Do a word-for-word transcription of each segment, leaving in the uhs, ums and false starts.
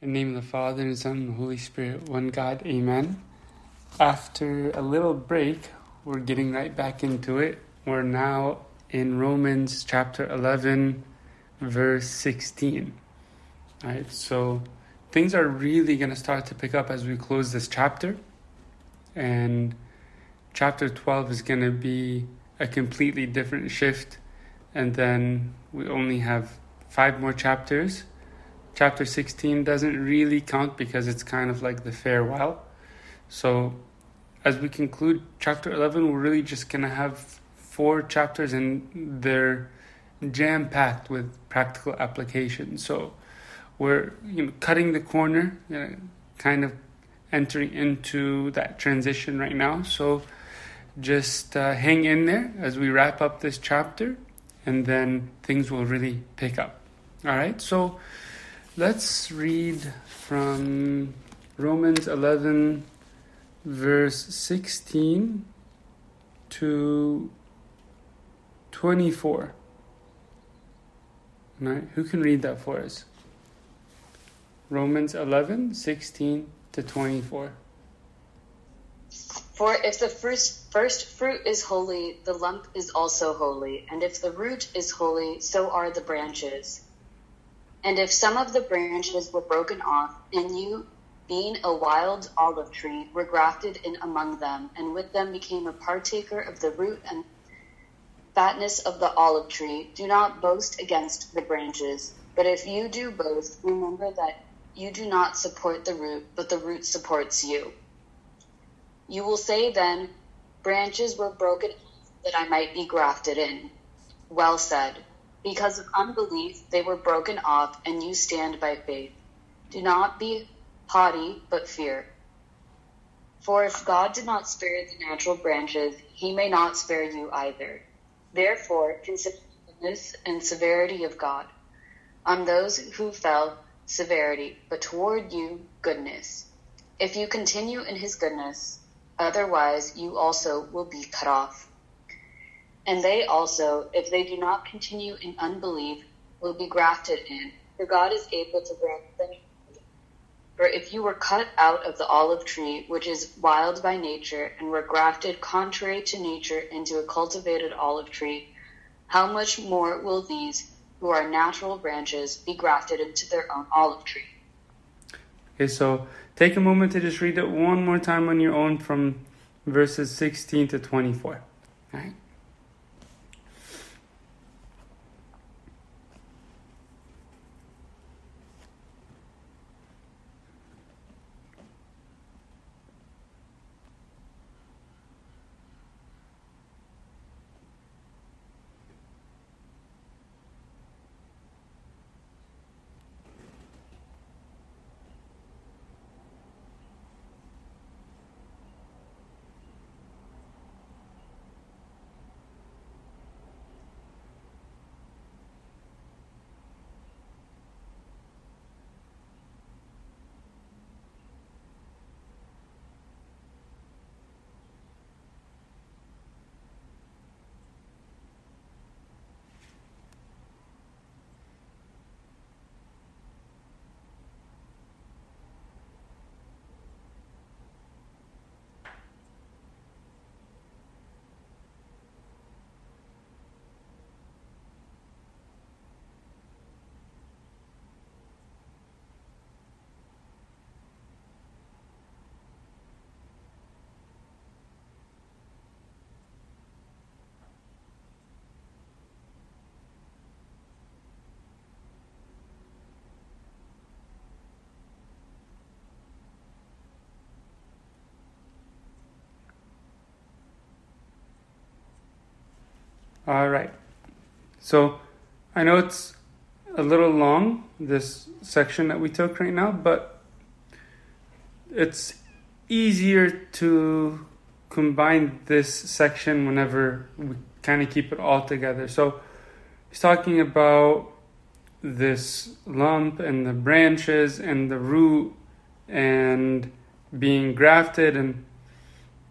In the name of the Father, and the Son, and the Holy Spirit, one God, amen. After a little break, we're getting right back into it. We're now in Romans chapter eleven, verse sixteen. All right, so things are really going to start to pick up as we close this chapter. And chapter twelve is going to be a completely different shift. And then we only have five more chapters. Chapter sixteen doesn't really count because it's kind of like the farewell. So as we conclude chapter eleven, we're really just going to have four chapters and they're jam-packed with practical application. So we're you know, cutting the corner, you know, kind of entering into that transition right now. So just uh, hang in there as we wrap up this chapter and then things will really pick up. All right, so let's read from Romans eleven, verse sixteen to twenty-four. All right, who can read that for us? Romans eleven, sixteen to twenty-four. For if the first, first fruit is holy, the lump is also holy. And if the root is holy, so are the branches. And if some of the branches were broken off, and you, being a wild olive tree, were grafted in among them, and with them became a partaker of the root and fatness of the olive tree, do not boast against the branches. But if you do boast, remember that you do not support the root, but the root supports you. You will say then, branches were broken off that I might be grafted in. Well said. Because of unbelief, they were broken off, and you stand by faith. Do not be haughty, but fear. For if God did not spare the natural branches, he may not spare you either. Therefore, consider the goodness and severity of God. On those who fell, severity, but toward you, goodness. If you continue in his goodness, otherwise you also will be cut off. And they also, if they do not continue in unbelief, will be grafted in, for God is able to graft them. For if you were cut out of the olive tree, which is wild by nature, and were grafted contrary to nature into a cultivated olive tree, how much more will these, who are natural branches, be grafted into their own olive tree? Okay, so take a moment to just read it one more time on your own from verses sixteen to twenty-four. All right. All right, so I know it's a little long, this section that we took right now, but it's easier to combine this section whenever we kind of keep it all together. So he's talking about this lump and the branches and the root and being grafted and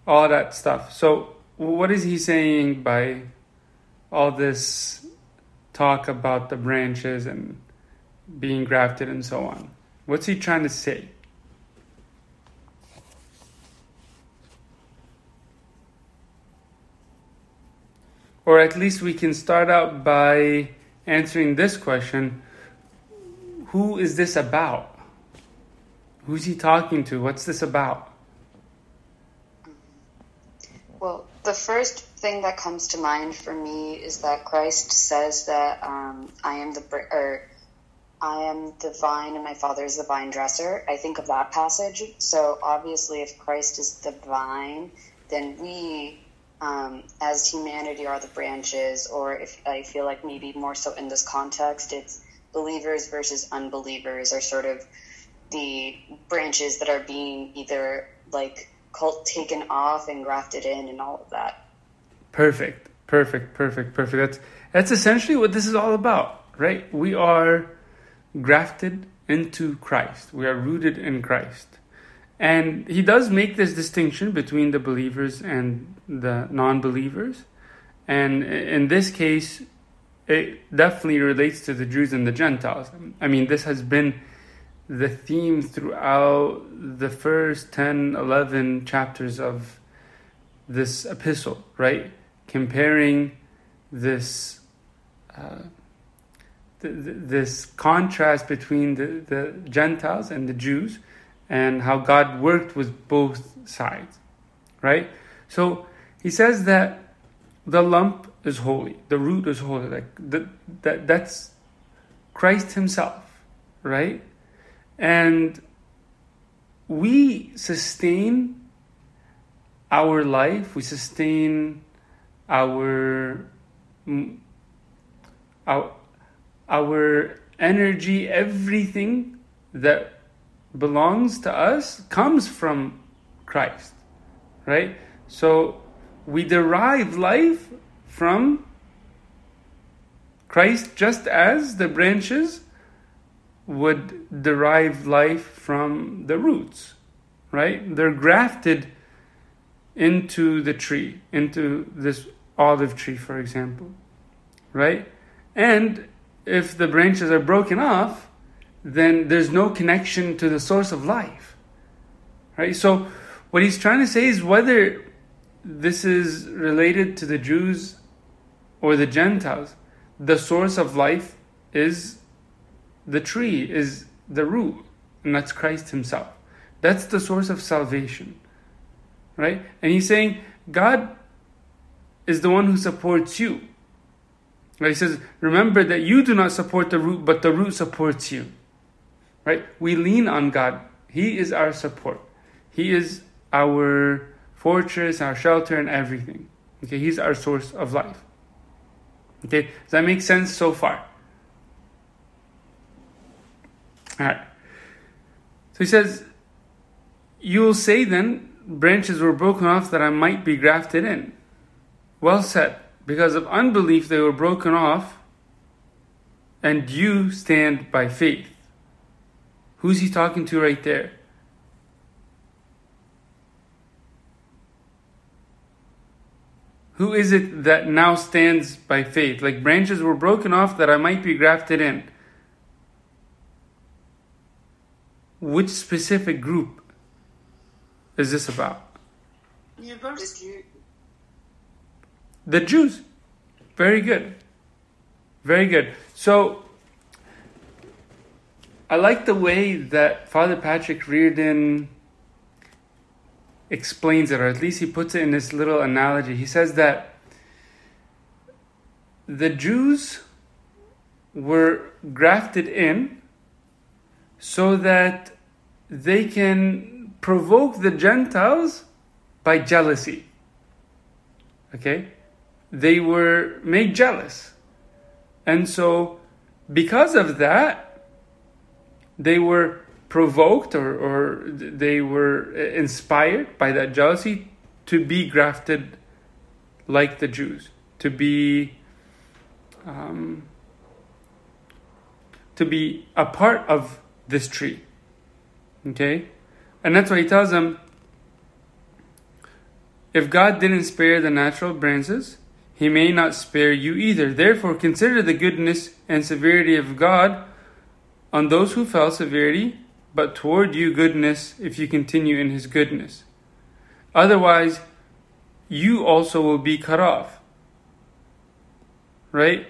all that stuff. So what is he saying by all this talk about the branches and being grafted and so on? What's he trying to say? Or at least we can start out by answering this question. Who is this about? Who's he talking to? What's this about? Well, the first thing that comes to mind for me is that Christ says that um, I am the or I am the vine and my Father is the vine dresser. I think of that passage. So obviously, if Christ is the vine, then we... Um, as humanity are the branches, or if I feel like maybe more so in this context, it's believers versus unbelievers are sort of the branches that are being either like cult taken off and grafted in and all of that. Perfect, perfect, perfect, perfect. That's, that's essentially what this is all about, right? We are grafted into Christ. We are rooted in Christ. And he does make this distinction between the believers and the non-believers. And in this case, it definitely relates to the Jews and the Gentiles. I mean, this has been the theme throughout the first ten, eleven chapters of this epistle, right? Comparing this uh, th- th- this contrast between the, the Gentiles and the Jews, and how God worked with both sides, right? So he says that the lump is holy, the root is holy, like the, that that's Christ himself, right? And we sustain our life, we sustain our our, our energy, everything that belongs to us comes from Christ, right? So we derive life from Christ just as the branches would derive life from the roots, right? They're grafted into the tree, into this olive tree, for example, right? And if the branches are broken off, then there's no connection to the source of life, right? So what he's trying to say is whether this is related to the Jews or the Gentiles, the source of life is the tree, is the root, and that's Christ himself. That's the source of salvation, right? And he's saying God is the one who supports you. Right? He says, remember that you do not support the root, but the root supports you. Right? We lean on God. He is our support. He is our fortress, our shelter, and everything. Okay, he's our source of life. Okay, does that make sense so far? All right. So he says, you will say then, branches were broken off that I might be grafted in. Well said. Because of unbelief they were broken off, and you stand by faith. Who's he talking to right there? Who is it that now stands by faith? Like branches were broken off that I might be grafted in. Which specific group is this about? You both. The Jews. Very good. Very good. So, I like the way that Father Patrick Reardon explains it, or at least he puts it in this little analogy. He says that the Jews were grafted in so that they can provoke the Gentiles by jealousy. Okay? They were made jealous. And so, because of that, they were provoked or, or they were inspired by that jealousy to be grafted like the Jews, to be um, to be a part of this tree. Okay? And that's why he tells them, if God didn't spare the natural branches, he may not spare you either. Therefore, consider the goodness and severity of God on those who fell severity but toward you goodness, if you continue in his goodness. Otherwise, you also will be cut off. Right?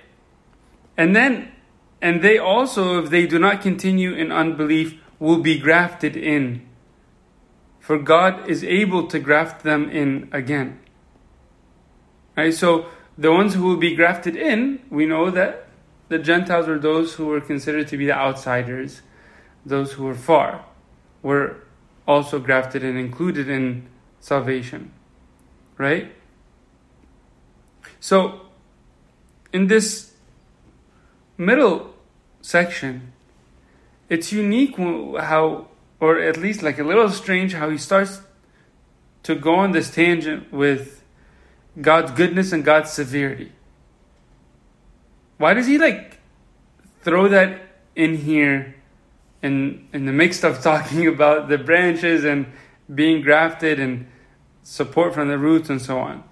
And then, and they also, if they do not continue in unbelief, will be grafted in. For God is able to graft them in again. Right? So, the ones who will be grafted in, we know that the Gentiles were those who were considered to be the outsiders. Those who were far were also grafted and included in salvation. Right? So, in this middle section, it's unique how, or at least like a little strange, how he starts to go on this tangent with God's goodness and God's severity. Why does he like throw that in here in, in the mix of talking about the branches and being grafted and support from the roots and so on?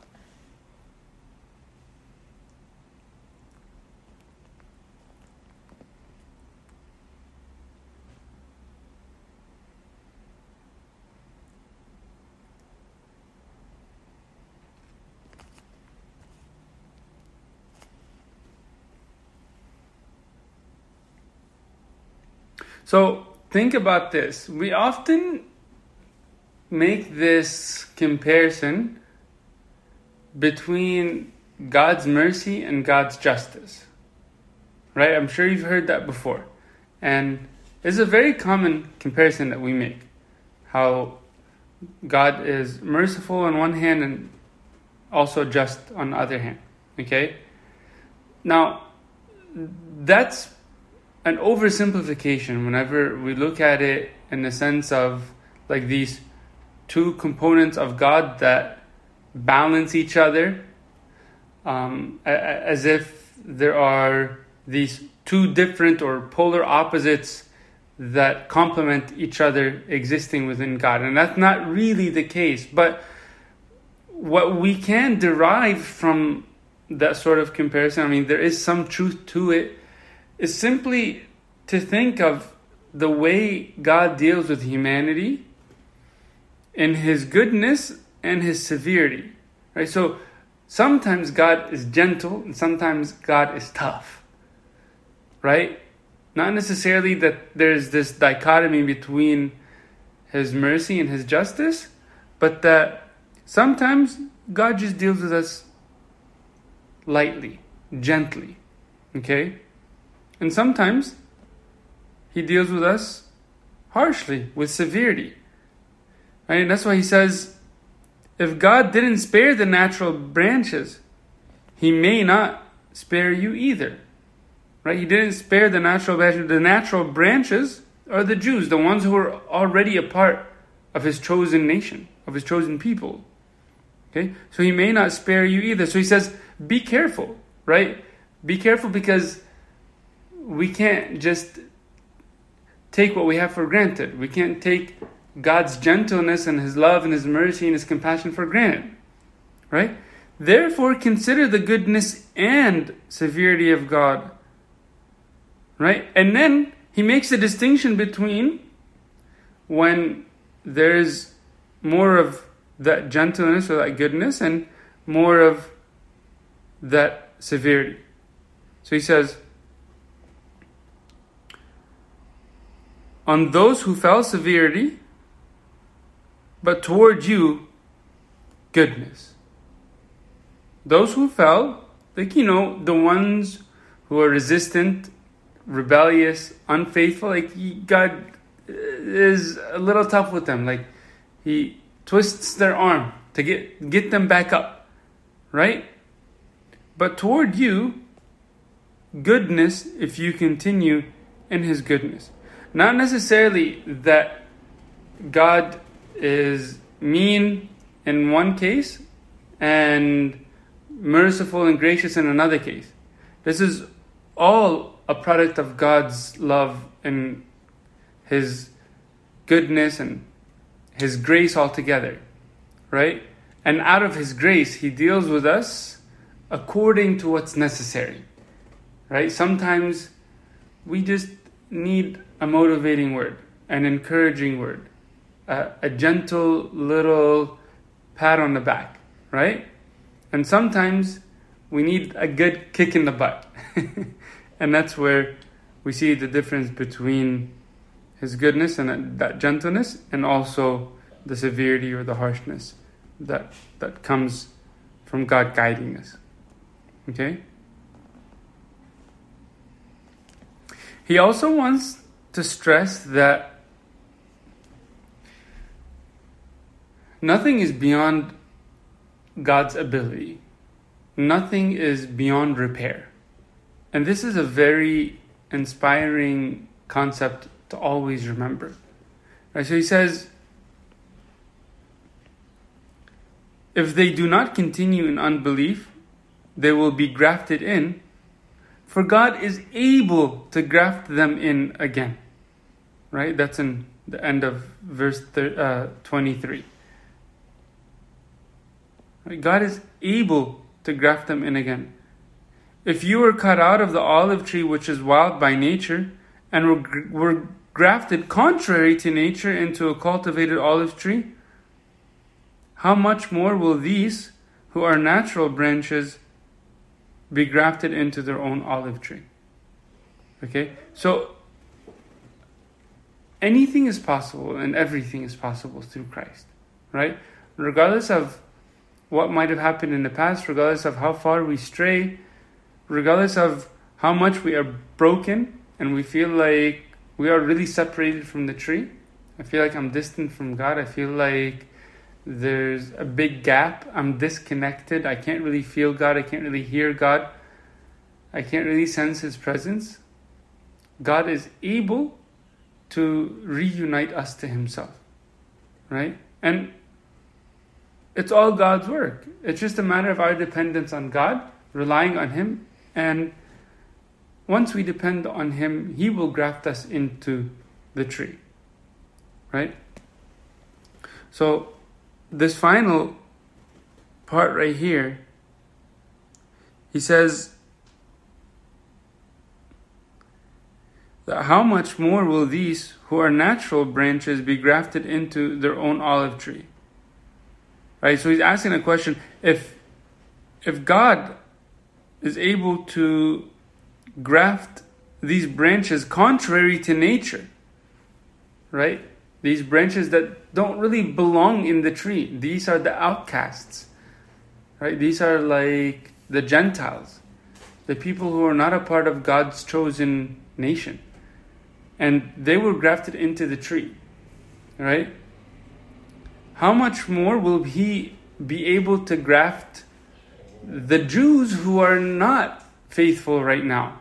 So, think about this. We often make this comparison between God's mercy and God's justice. Right? I'm sure you've heard that before. And it's a very common comparison that we make. How God is merciful on one hand and also just on the other hand. Okay? Now, that's an oversimplification whenever we look at it in the sense of like these two components of God that balance each other, um, as if there are these two different or polar opposites that complement each other existing within God. And that's not really the case. But what we can derive from that sort of comparison, I mean, there is some truth to it, is simply to think of the way God deals with humanity in his goodness and his severity. Right? So sometimes God is gentle and sometimes God is tough. Right? Not necessarily that there's this dichotomy between his mercy and his justice, but that sometimes God just deals with us lightly, gently. Okay? And sometimes he deals with us harshly, with severity. Right? And that's why he says, if God didn't spare the natural branches, he may not spare you either. Right? He didn't spare the natural branches. The natural branches are the Jews, the ones who are already a part of his chosen nation, of his chosen people. Okay? So he may not spare you either. So he says, be careful, right? Be careful because we can't just take what we have for granted. We can't take God's gentleness and his love and his mercy and his compassion for granted. Right? Therefore, consider the goodness and severity of God. Right? And then he makes a distinction between when there's more of that gentleness or that goodness and more of that severity. So he says, on those who fell severity, but toward you, goodness. Those who fell, like, you know, the ones who are resistant, rebellious, unfaithful, like, God is a little tough with them. Like, he twists their arm to get, get them back up, right? But toward you, goodness, if you continue in his goodness. Not necessarily that God is mean in one case and merciful and gracious in another case. This is all a product of God's love and his goodness and his grace altogether, right? And out of his grace, he deals with us according to what's necessary, right? Sometimes we just need a motivating word. an encouraging word, a, a gentle little pat on the back, right? And sometimes we need a good kick in the butt. And that's where we see the difference between his goodness and that gentleness, and also the severity or the harshness that that comes from God guiding us. Okay? He also wants to stress that nothing is beyond God's ability. Nothing is beyond repair. And this is a very inspiring concept to always remember. Right? So he says, if they do not continue in unbelief, they will be grafted in, for God is able to graft them in again. Right? That's in the end of verse thir- uh, twenty-three. Right? God is able to graft them in again. If you were cut out of the olive tree which is wild by nature, and were, gr- were grafted contrary to nature into a cultivated olive tree, how much more will these, who are natural branches, be grafted into their own olive tree? Okay? So, anything is possible and everything is possible through Christ, right? Regardless of what might have happened in the past, regardless of how far we stray, regardless of how much we are broken and we feel like we are really separated from the tree. I feel like I'm distant from God. I feel like there's a big gap. I'm disconnected. I can't really feel God. I can't really hear God. I can't really sense His presence. God is able to reunite us to Himself, right? And it's all God's work. It's just a matter of our dependence on God, relying on Him. And once we depend on Him, He will graft us into the tree, right? So, this final part right here, he says that how much more will these who are natural branches be grafted into their own olive tree? Right? So he's asking a question. If if God is able to graft these branches contrary to nature, right? These branches that don't really belong in the tree. These are the outcasts, right? These are like the Gentiles, the people who are not a part of God's chosen nation. And they were grafted into the tree, right? How much more will He be able to graft the Jews who are not faithful right now,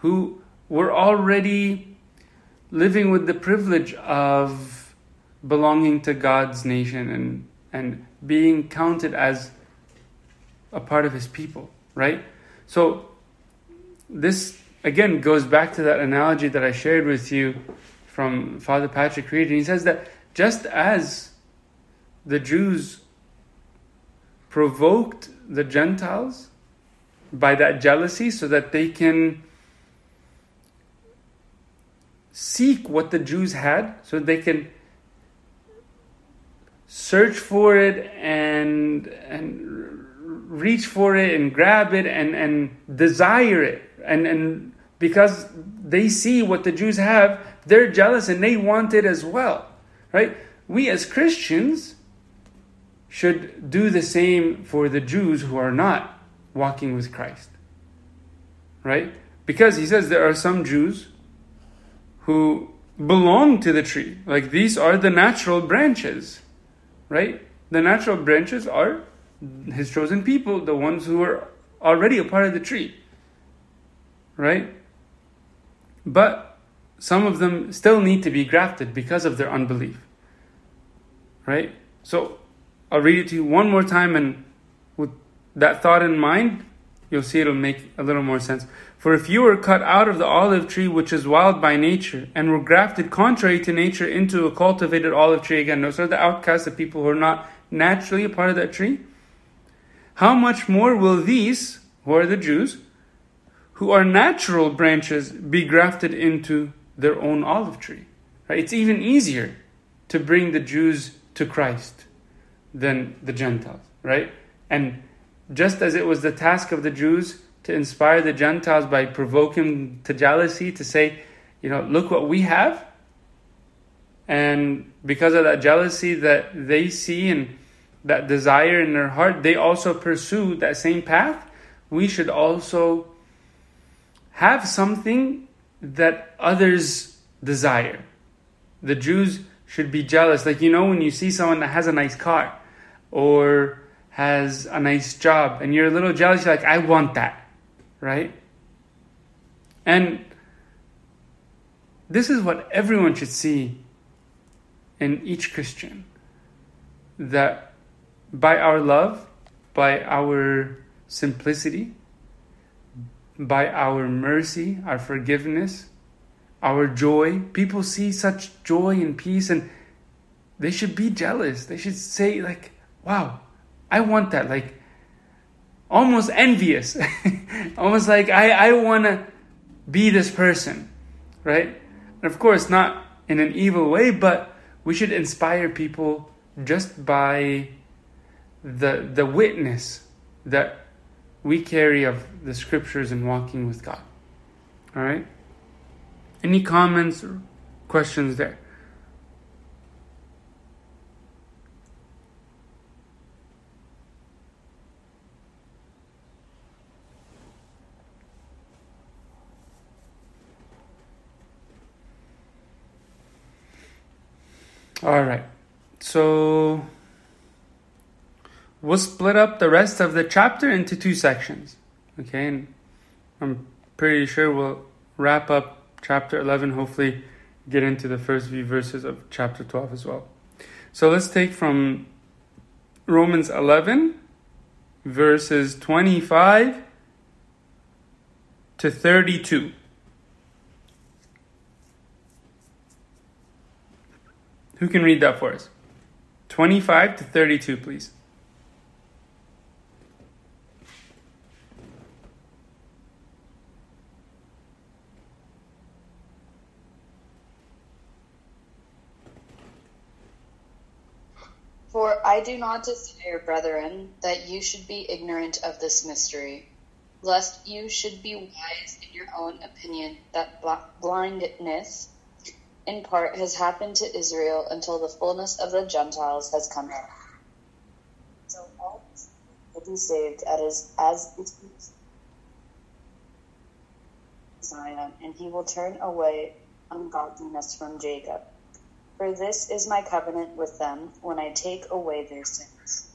who were already living with the privilege of belonging to God's nation and, and being counted as a part of His people, right? So this, again, goes back to that analogy that I shared with you from Father Patrick Reardon. He says that just as the Jews provoked the Gentiles by that jealousy so that they can seek what the Jews had, so they can search for it and and reach for it and grab it and, and desire it. And, and because they see what the Jews have, they're jealous and they want it as well, right? We as Christians should do the same for the Jews who are not walking with Christ, right? Because he says there are some Jews who belong to the tree. Like, these are the natural branches, right? The natural branches are His chosen people, the ones who are already a part of the tree, right? But some of them still need to be grafted because of their unbelief, right? So I'll read it to you one more time, and with that thought in mind, you'll see it'll make a little more sense. For if you were cut out of the olive tree which is wild by nature, and were grafted contrary to nature into a cultivated olive tree again, those are the outcasts, the people who are not naturally a part of that tree, how much more will these, who are the Jews, who are natural branches, be grafted into their own olive tree? Right? It's even easier to bring the Jews to Christ than the Gentiles, right? And just as it was the task of the Jews to inspire the Gentiles by provoking to jealousy, to say, you know, look what we have. And because of that jealousy that they see and that desire in their heart, they also pursue that same path. We should also have something that others desire. The Jews should be jealous. Like, you know, when you see someone that has a nice car or has a nice job and you're a little jealous, you're like, I want that, right? And this is what everyone should see in each Christian. That by our love, by our simplicity, by our mercy, our forgiveness, our joy, people see such joy and peace, and they should be jealous. They should say, like, wow, I want that. Like, almost envious. Almost like, I, I want to be this person, right? And of course, not in an evil way, but we should inspire people just by the the witness that we carry of the scriptures and walking with God. All right? Any comments or questions there? All right. So we'll split up the rest of the chapter into two sections. Okay? And I'm pretty sure we'll wrap up chapter eleven, hopefully get into the first few verses of chapter twelve as well. So let's take from Romans eleven, verses twenty-five to thirty-two. Who can read that for us? twenty-five to thirty-two, please. For I do not desire, brethren, that you should be ignorant of this mystery, lest you should be wise in your own opinion, that blindness in part has happened to Israel until the fullness of the Gentiles has come in. So all will be saved as, as it is Zion, and he will turn away ungodliness from Jacob. For this is my covenant with them when I take away their sins.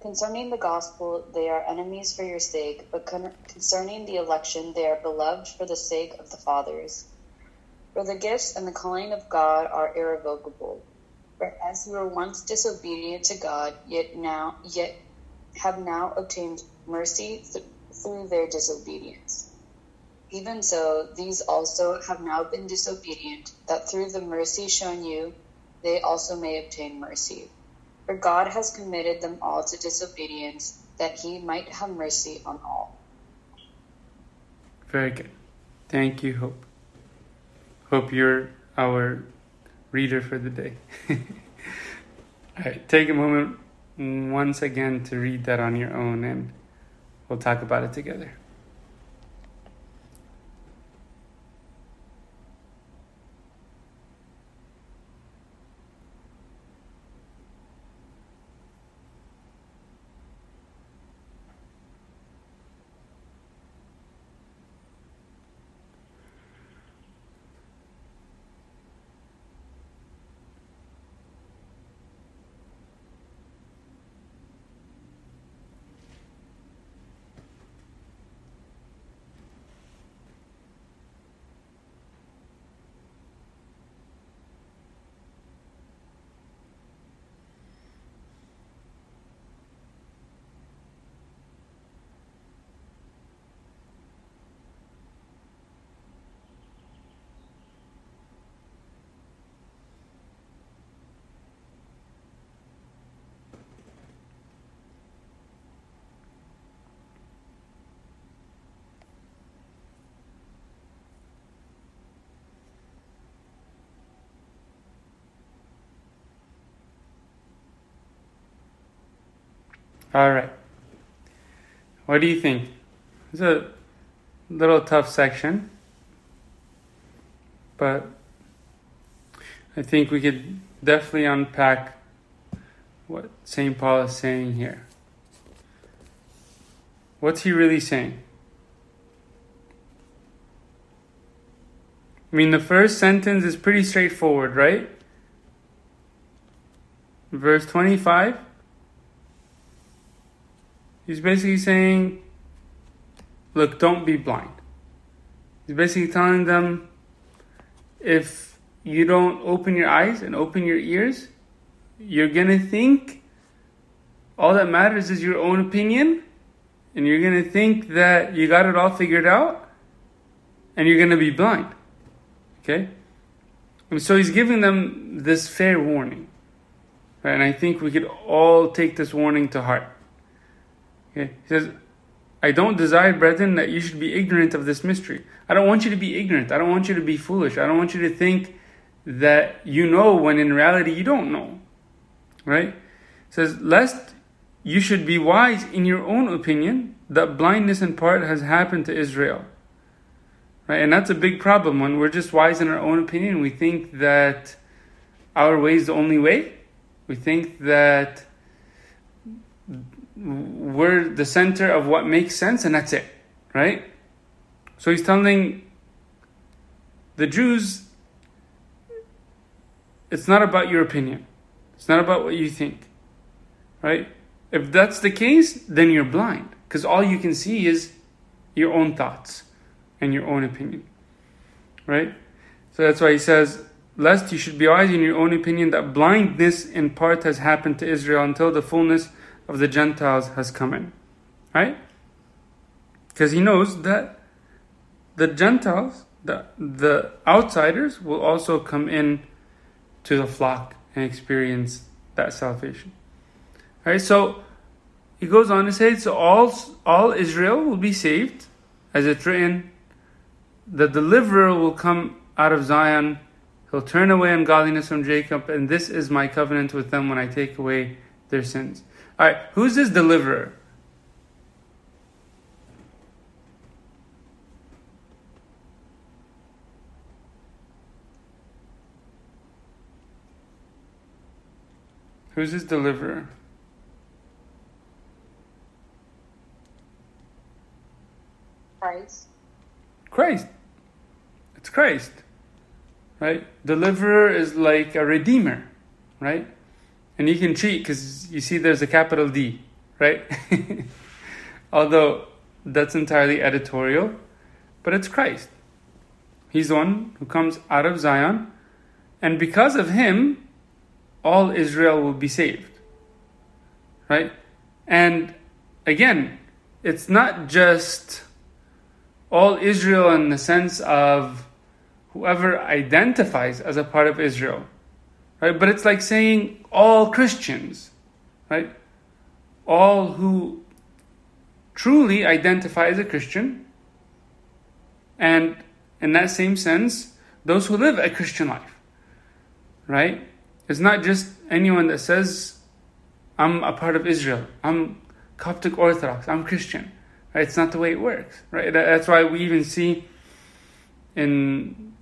Concerning the gospel, they are enemies for your sake, but con- concerning the election, they are beloved for the sake of the fathers. For the gifts and the calling of God are irrevocable. For as you were once disobedient to God, yet now yet have now obtained mercy th- through their disobedience. Even so, these also have now been disobedient, that through the mercy shown you, they also may obtain mercy. For God has committed them all to disobedience, that he might have mercy on all. Very good. Thank you, Hope. Hope you're our reader for the day. All right, take a moment once again to read that on your own, and we'll talk about it together. All right. What do you think? It's a little tough section, but I think we could definitely unpack what Saint Paul is saying here. What's he really saying? I mean, the first sentence is pretty straightforward, right? Verse twenty-five. He's basically saying, look, don't be blind. He's basically telling them, if you don't open your eyes and open your ears, you're going to think all that matters is your own opinion, and you're going to think that you got it all figured out, and you're going to be blind. Okay? And so he's giving them this fair warning. Right? And I think we could all take this warning to heart. Okay. He says, I don't desire, brethren, that you should be ignorant of this mystery. I don't want you to be ignorant. I don't want you to be foolish. I don't want you to think that you know when in reality you don't know. Right? It says, lest you should be wise in your own opinion, that blindness in part has happened to Israel. Right? And that's a big problem when we're just wise in our own opinion. We think that our way is the only way. We think that we're the center of what makes sense, and that's it, right? So he's telling the Jews, it's not about your opinion. It's not about what you think, right? If that's the case, then you're blind, because all you can see is your own thoughts and your own opinion, right? So that's why he says, lest you should be wise in your own opinion, that blindness in part has happened to Israel until the fullness of the Gentiles has come in, right? Because he knows that the Gentiles, the, the outsiders, will also come in to the flock and experience that salvation. All right, so he goes on to say, so all, all Israel will be saved, as it's written, the deliverer will come out of Zion, he'll turn away ungodliness from Jacob, and this is my covenant with them when I take away their sins. All right, who's this deliverer? Who's this deliverer? Christ. Christ. It's Christ, right? Deliverer is like a redeemer, right? And you can cheat because you see there's a capital D, right? Although that's entirely editorial, but it's Christ. He's the one who comes out of Zion, and because of him, all Israel will be saved, right? And again, it's not just all Israel in the sense of whoever identifies as a part of Israel. Right? But it's like saying all Christians, right? All who truly identify as a Christian, and in that same sense, those who live a Christian life, right? It's not just anyone that says, I'm a part of Israel, I'm Coptic Orthodox, I'm Christian, right? It's not the way it works, right? That's why we even see in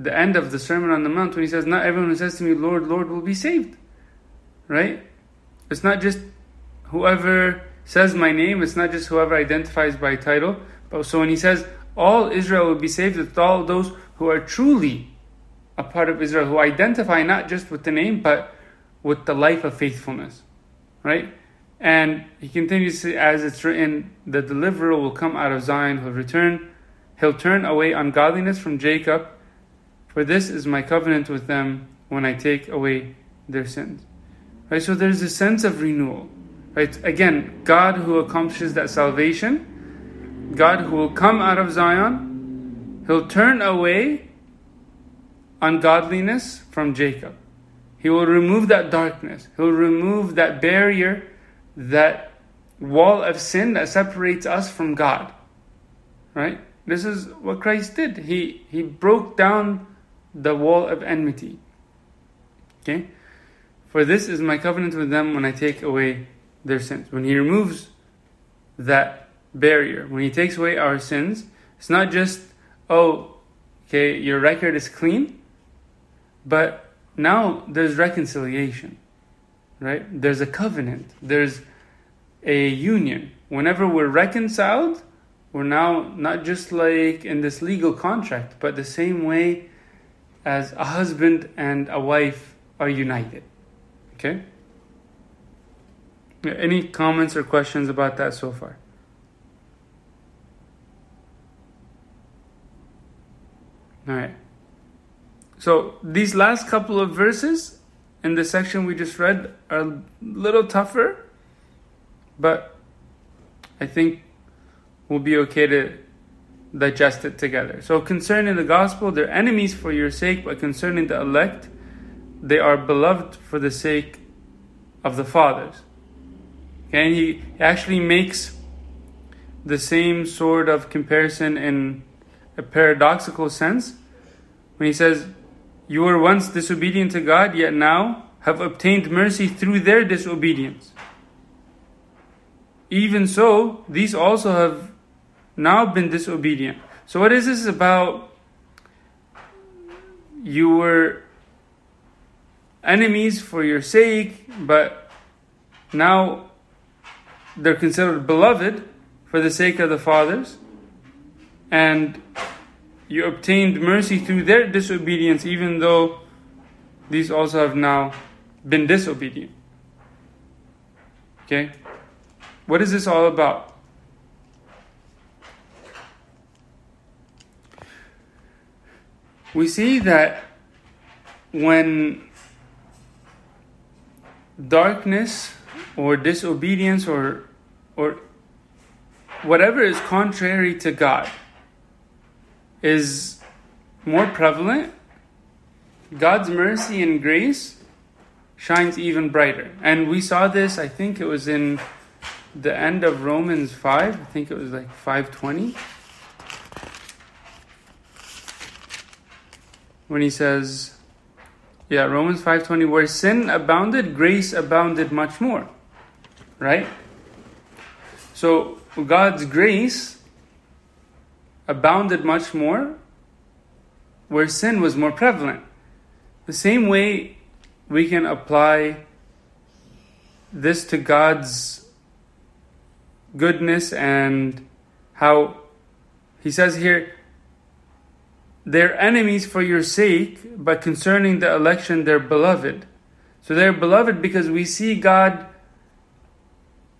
the end of the Sermon on the Mount when he says, not everyone who says to me, Lord, Lord, will be saved. Right? It's not just whoever says my name. It's not just whoever identifies by title. But so when he says, all Israel will be saved, it's all those who are truly a part of Israel, who identify not just with the name, but with the life of faithfulness. Right? And he continues, as it's written, the deliverer will come out of Zion, he'll return, he'll turn away ungodliness from Jacob, for this is my covenant with them when I take away their sins. Right? So there's a sense of renewal. Right? Again, God who accomplishes that salvation, God who will come out of Zion, he'll turn away ungodliness from Jacob. He will remove that darkness. He'll remove that barrier, that wall of sin that separates us from God. Right? This is what Christ did. He, he broke down the wall of enmity. Okay? For this is my covenant with them when I take away their sins. When he removes that barrier, when he takes away our sins, it's not just, oh, okay, your record is clean, but now there's reconciliation, right? There's a covenant, there's a union. Whenever we're reconciled, we're now not just like in this legal contract, but the same way as a husband and a wife are united. Okay? Any comments or questions about that so far? All right. So these last couple of verses in the section we just read are a little tougher, but I think we'll be okay to digest it together. So concerning the gospel, they're enemies for your sake, but concerning the elect, they are beloved for the sake of the fathers. And he actually makes the same sort of comparison in a paradoxical sense when he says, you were once disobedient to God, yet now have obtained mercy through their disobedience. Even so, these also have now been disobedient. So what is this about? You were enemies for your sake, but now they're considered beloved for the sake of the fathers, and you obtained mercy through their disobedience, even though these also have now been disobedient. Okay? What is this all about? We see that when darkness or disobedience or or whatever is contrary to God is more prevalent, God's mercy and grace shines even brighter. And we saw this, I think it was in the end of Romans five, I think it was like five twenty, when he says, yeah, Romans five twenty, where sin abounded, grace abounded much more, right? So God's grace abounded much more where sin was more prevalent. The same way we can apply this to God's goodness and how he says here, they're enemies for your sake, but concerning the election, they're beloved. So they're beloved because we see God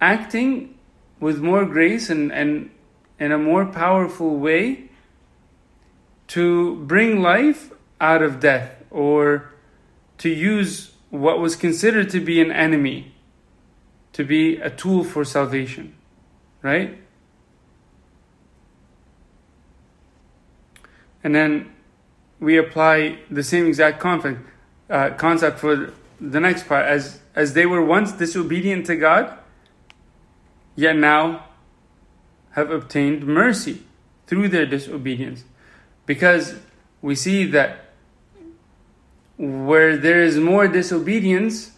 acting with more grace and, and in a more powerful way to bring life out of death, or to use what was considered to be an enemy to be a tool for salvation, right? And then we apply the same exact concept, uh, concept for the next part. As, as they were once disobedient to God, yet now have obtained mercy through their disobedience. Because we see that where there is more disobedience,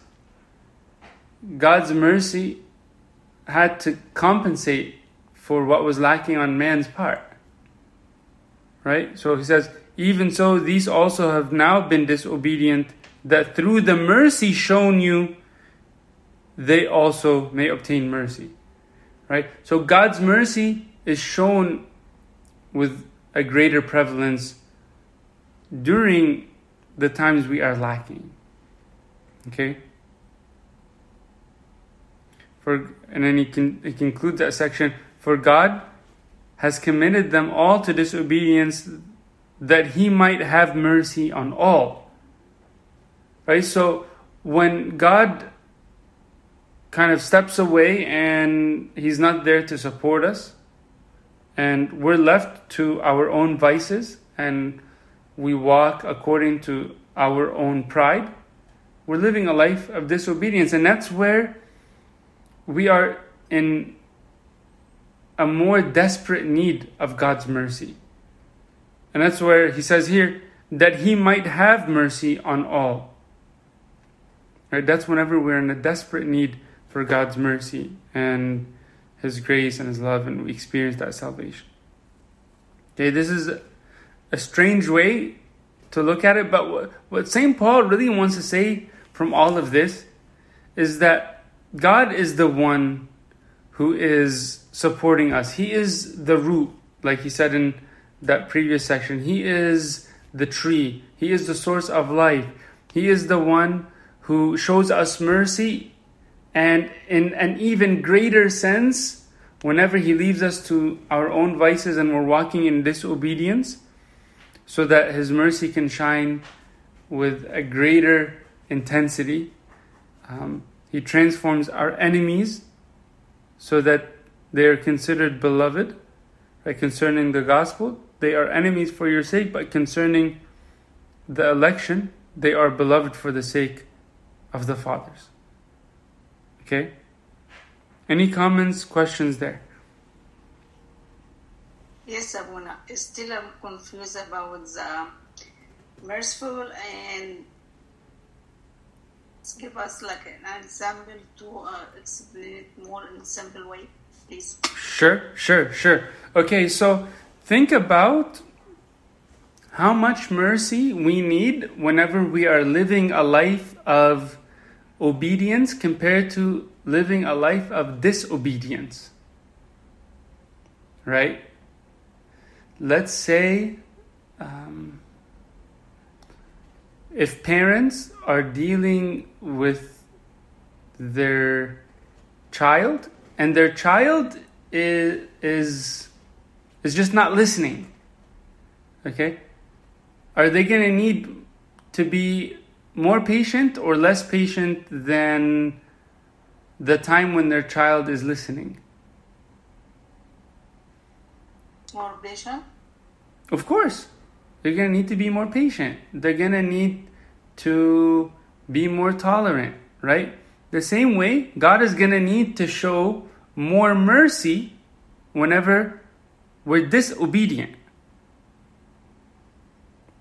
God's mercy had to compensate for what was lacking on man's part, right? So he says, even so, these also have now been disobedient, that through the mercy shown you, they also may obtain mercy. Right? So God's mercy is shown with a greater prevalence during the times we are lacking. Okay? For, and then he, can, he concludes that section, for God has committed them all to disobedience that he might have mercy on all. Right? So when God kind of steps away and he's not there to support us, and we're left to our own vices, and we walk according to our own pride, we're living a life of disobedience. And that's where we are in a more desperate need of God's mercy. And that's where he says here, that he might have mercy on all. Right? That's whenever we're in a desperate need for God's mercy and his grace and his love, and we experience that salvation. Okay, this is a strange way to look at it, but what Saint Paul really wants to say from all of this is that God is the one who is supporting us. He is the root, like he said in that previous section. He is the tree. He is the source of life. He is the one who shows us mercy, and in an even greater sense, whenever he leaves us to our own vices and we're walking in disobedience, so that his mercy can shine with a greater intensity. Um, he transforms our enemies so that they are considered beloved. Right? Concerning the gospel, they are enemies for your sake, but concerning the election, they are beloved for the sake of the fathers. Okay? Any comments, questions there? Yes, Abuna. Still I'm confused about the merciful, and give us like an example to uh, explain it more in a simple way, please. Sure, sure, sure. Okay, so think about how much mercy we need whenever we are living a life of obedience compared to living a life of disobedience. Right? Let's say um, if parents are dealing with their child and their child is is, is just not listening, okay? Are they going to need to be more patient or less patient than the time when their child is listening? More patient? Of course. They're going to need to be more patient. They're going to need to be more tolerant, right? The same way, God is going to need to show more mercy whenever we're disobedient,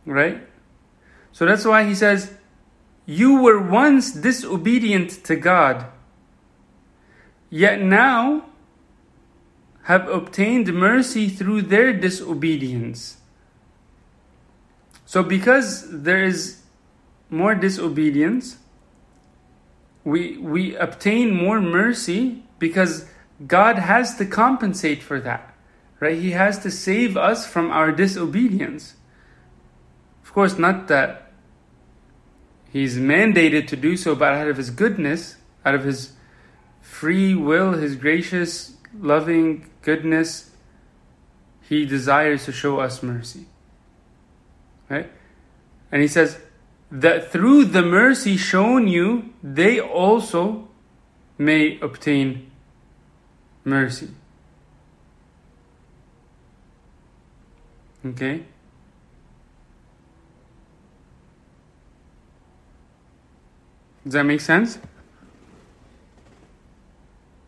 right? So that's why he says, you were once disobedient to God, yet now have obtained mercy through their disobedience. So because there is more disobedience, we we obtain more mercy because God has to compensate for that, right? He has to save us from our disobedience. Of course, not that he's mandated to do so, but out of his goodness, out of his free will, his gracious, loving goodness, he desires to show us mercy. Right? And he says that through the mercy shown you, they also may obtain mercy. Okay? Does that make sense?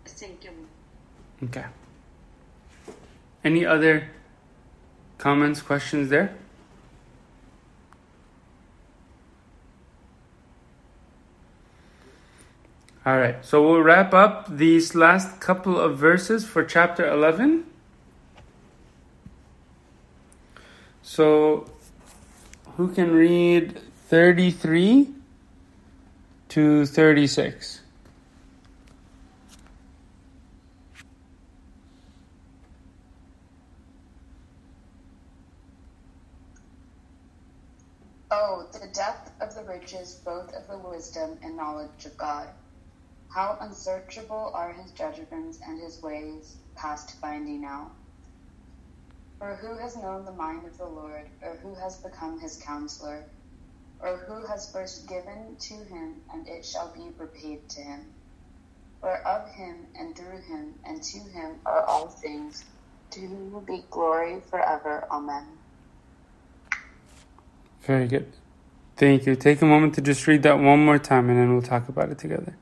Thank you. Okay. Any other comments, questions there? All right. So we'll wrap up these last couple of verses for chapter eleven. So who can read thirty-three? To thirty-six. Oh, the depth of the riches, both of the wisdom and knowledge of God. How unsearchable are his judgments and his ways past finding out. For who has known the mind of the Lord, or who has become his counselor? Or who has first given to him, and it shall be repaid to him. For of him, and through him, and to him are all things, to whom will be glory forever. Amen. Very good. Thank you. Take a moment to just read that one more time, and then we'll talk about it together.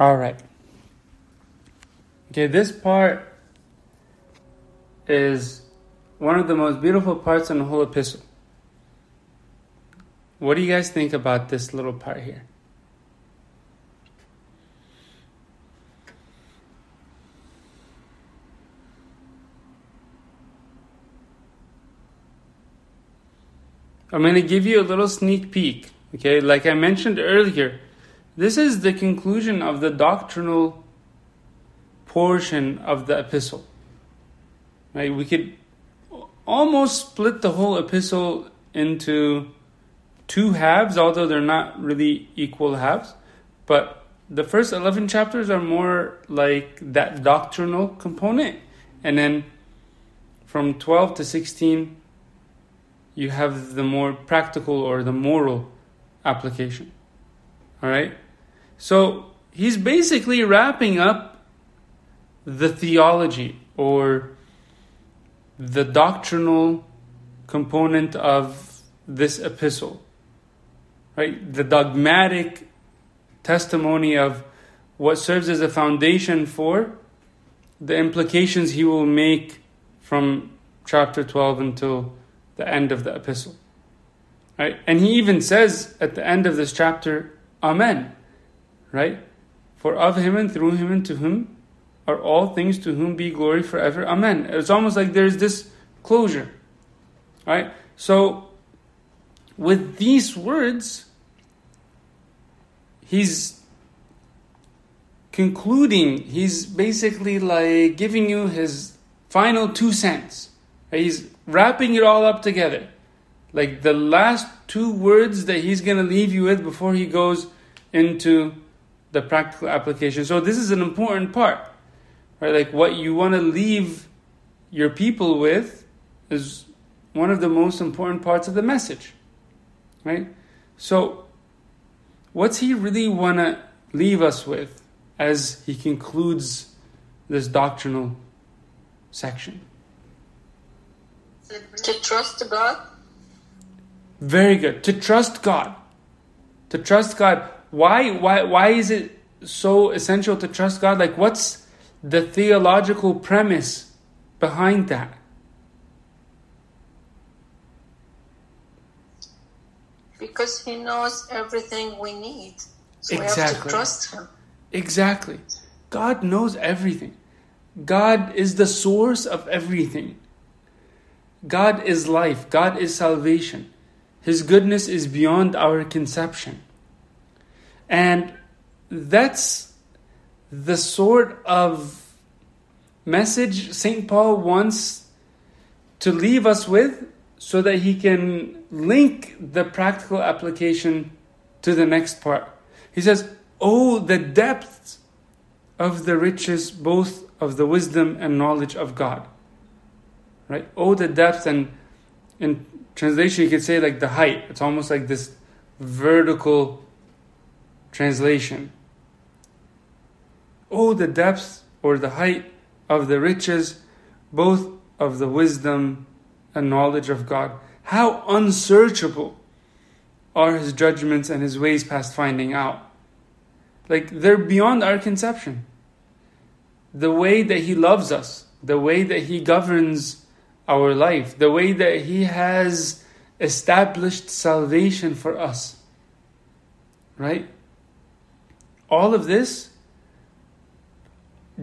All right. Okay, this part is one of the most beautiful parts in the whole epistle. What do you guys think about this little part here? I'm going to give you a little sneak peek. Okay, like I mentioned earlier, this is the conclusion of the doctrinal portion of the epistle. Right? We could almost split the whole epistle into two halves, although they're not really equal halves. But the first eleven chapters are more like that doctrinal component. And then from twelve to sixteen, you have the more practical or the moral application. All right? So he's basically wrapping up the theology or the doctrinal component of this epistle, right? The dogmatic testimony of what serves as a foundation for the implications he will make from chapter twelve until the end of the epistle, right? And he even says at the end of this chapter, Amen, right? For of him and through him and to him are all things, to whom be glory forever. Amen. It's almost like there's this closure, right? So with these words, he's concluding, he's basically like giving you his final two cents. He's wrapping it all up together. Like the last two words that he's going to leave you with before he goes into the practical application. So this is an important part, right? Like what you want to leave your people with is one of the most important parts of the message, right? So what's he really want to leave us with as he concludes this doctrinal section? To trust God. Very good. To trust God. To trust God. Why, why, why is it so essential to trust God? Like, what's the theological premise behind that? Because He knows everything we need. So exactly. We have to trust Him. Exactly. God knows everything. God is the source of everything. God is life. God is salvation. His goodness is beyond our conception. And that's the sort of message Saint Paul wants to leave us with so that he can link the practical application to the next part. He says, "Oh, the depths of the riches, both of the wisdom and knowledge of God." Right? Oh, the depths, and in translation you could say like the height. It's almost like this vertical translation. Oh, the depths or the height of the riches, both of the wisdom and knowledge of God. How unsearchable are His judgments and His ways past finding out. Like, they're beyond our conception. The way that He loves us, the way that He governs our life, the way that He has established salvation for us, right? All of this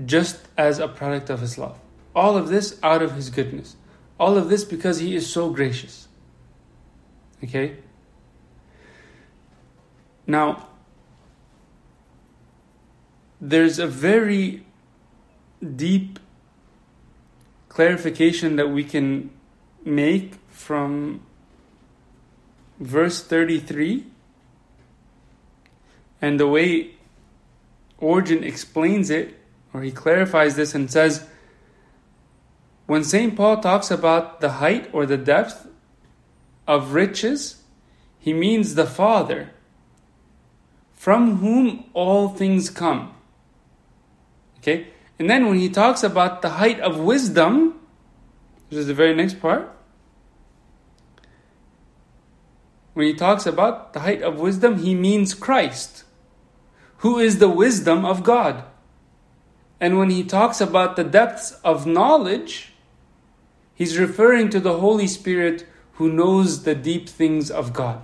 just as a product of His love. All of this out of His goodness. All of this because He is so gracious. Okay? Now, there's a very deep clarification that we can make from verse thirty-three. And the way Origen explains it, or he clarifies this and says, when Saint Paul talks about the height or the depth of riches, he means the Father, from whom all things come. Okay? And then when he talks about the height of wisdom, which is the very next part, when he talks about the height of wisdom, he means Christ, who is the wisdom of God. And when he talks about the depths of knowledge, he's referring to the Holy Spirit who knows the deep things of God.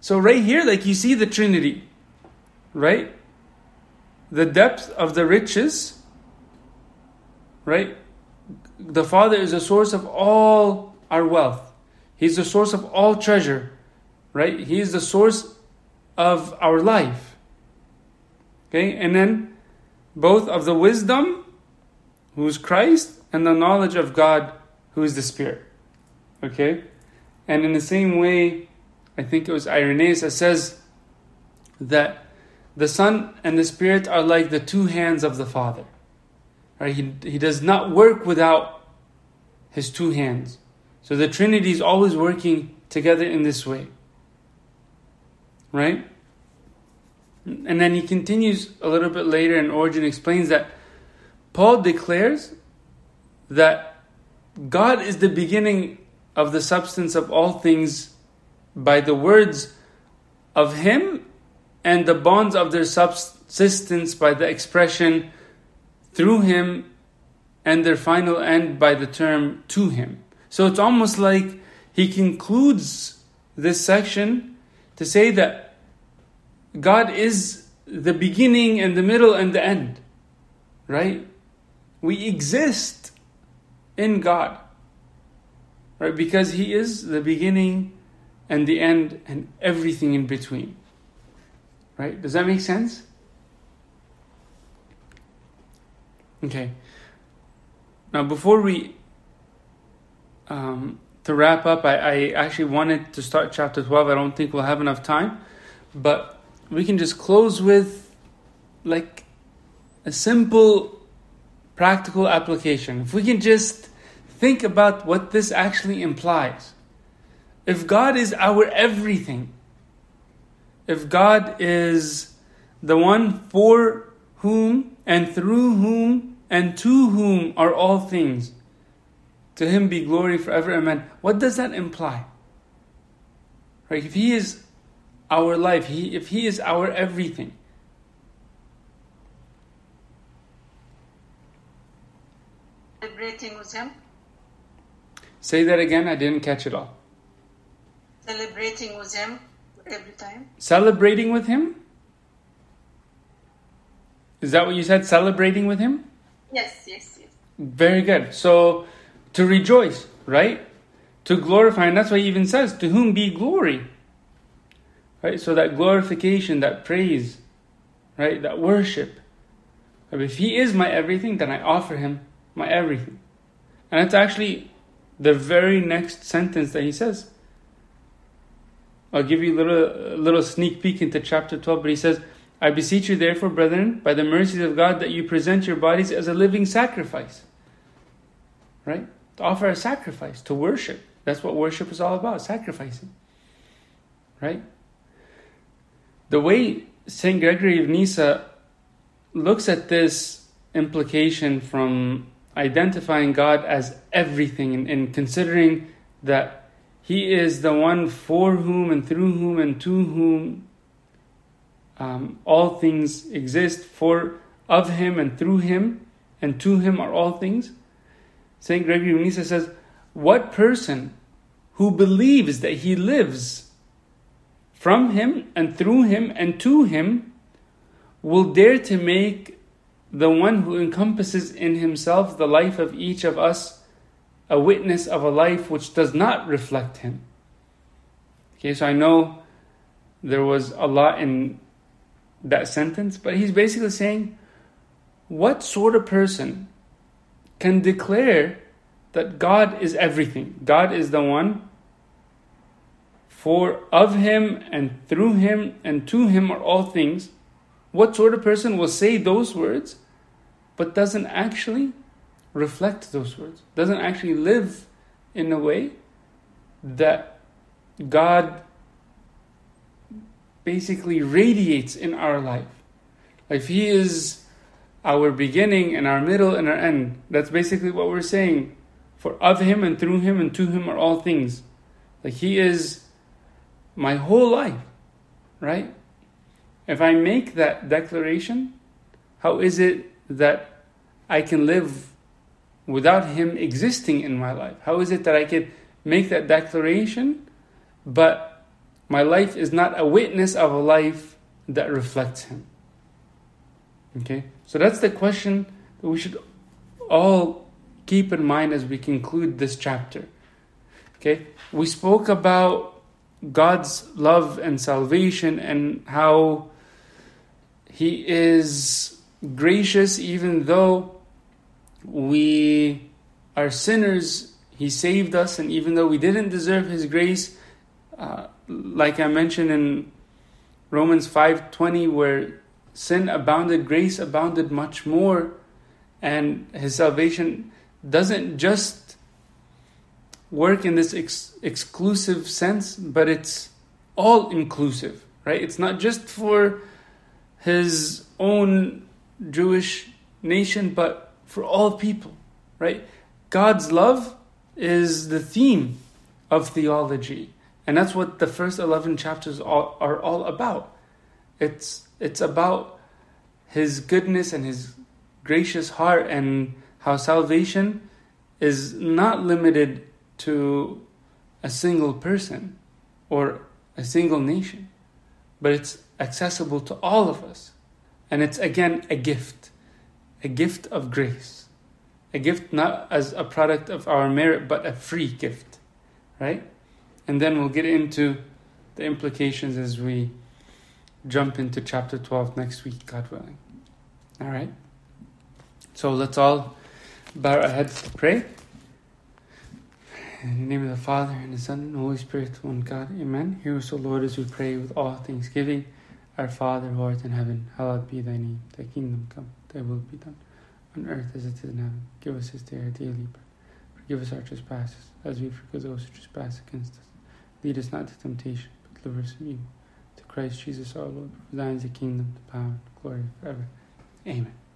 So right here, like you see the Trinity, right? The depth of the riches, right? The Father is the source of all our wealth. He's the source of all treasure, right? He is the source of our life. Okay, and then both of the wisdom, who is Christ, and the knowledge of God, who is the Spirit. Okay, and in the same way, I think it was Irenaeus that says that the Son and the Spirit are like the two hands of the Father. Right? He, he does not work without his two hands. So the Trinity is always working together in this way. Right? And then he continues a little bit later, and Origen explains that Paul declares that God is the beginning of the substance of all things by the words of him and the bonds of their subsistence by the expression through him, and their final end by the term to him. So it's almost like he concludes this section to say that God is the beginning and the middle and the end, right? We exist in God, right? Because he is the beginning and the end and everything in between, right? Does that make sense? Okay. Now, before we, um, to wrap up, I, I actually wanted to start chapter twelve. I don't think we'll have enough time, but we can just close with like a simple practical application. If we can just think about what this actually implies. If God is our everything, if God is the one for whom and through whom and to whom are all things, to him be glory forever, amen. What does that imply? Right? If he is our life, he, if he is our everything, celebrating with him. Say that again, I didn't catch it all. Celebrating with him every time. Celebrating with him? Is that what you said? Celebrating with him? Yes, yes, yes. Very good. So, to rejoice, right? To glorify, and that's why he even says, to whom be glory. Right? So that glorification, that praise, right? That worship. If he is my everything, then I offer him my everything. And that's actually the very next sentence that he says. I'll give you a little, a little sneak peek into chapter twelve, but he says, I beseech you therefore, brethren, by the mercies of God, that you present your bodies as a living sacrifice. Right? To offer a sacrifice, to worship. That's what worship is all about, sacrificing. Right? The way Saint Gregory of Nyssa looks at this implication from identifying God as everything and, and considering that he is the one for whom and through whom and to whom Um, all things exist, for of him and through him and to him are all things. Saint Gregory of Nyssa says, what person who believes that he lives from him and through him and to him will dare to make the one who encompasses in himself the life of each of us a witness of a life which does not reflect him. Okay, so I know there was a lot in that sentence, but he's basically saying, what sort of person can declare that God is everything? God is the one, for of him and through him and to him are all things. What sort of person will say those words but doesn't actually reflect those words, doesn't actually live in a way that God basically radiates in our life? Like, he is our beginning and our middle and our end. That's basically what we're saying. For of him and through him and to him are all things. Like, he is my whole life, right? If I make that declaration, how is it that I can live without him existing in my life? How is it that I can make that declaration, but my life is not a witness of a life that reflects him? Okay, so that's the question that we should all keep in mind as we conclude this chapter. Okay, we spoke about God's love and salvation and how he is gracious even though we are sinners. He saved us, and even though we didn't deserve his grace, uh, like I mentioned in Romans five twenty, where sin abounded, grace abounded much more, and his salvation doesn't just work in this ex- exclusive sense, but it's all-inclusive, right? It's not just for his own Jewish nation, but for all people, right? God's love is the theme of theology, and that's what the first eleven chapters all, are all about. It's it's about his goodness and his gracious heart, and how salvation is not limited to a single person or a single nation, but it's accessible to all of us. And it's, again, a gift, a gift of grace, a gift not as a product of our merit, but a free gift, right? And then we'll get into the implications as we jump into chapter twelve next week, God willing. All right? So let's all bow our heads to pray. In the name of the Father, and the Son, and the Holy Spirit, one God. Amen. Hear us, O Lord, as we pray with all thanksgiving. Our Father, who art in heaven, hallowed be thy name. Thy kingdom come, thy will be done, on earth as it is in heaven. Give us this day our daily bread. Forgive us our trespasses, as we forgive those who trespass against us. Lead us not to temptation, but deliver us from evil. To Christ Jesus our Lord, for thine is the kingdom, the power, and the glory forever. Amen.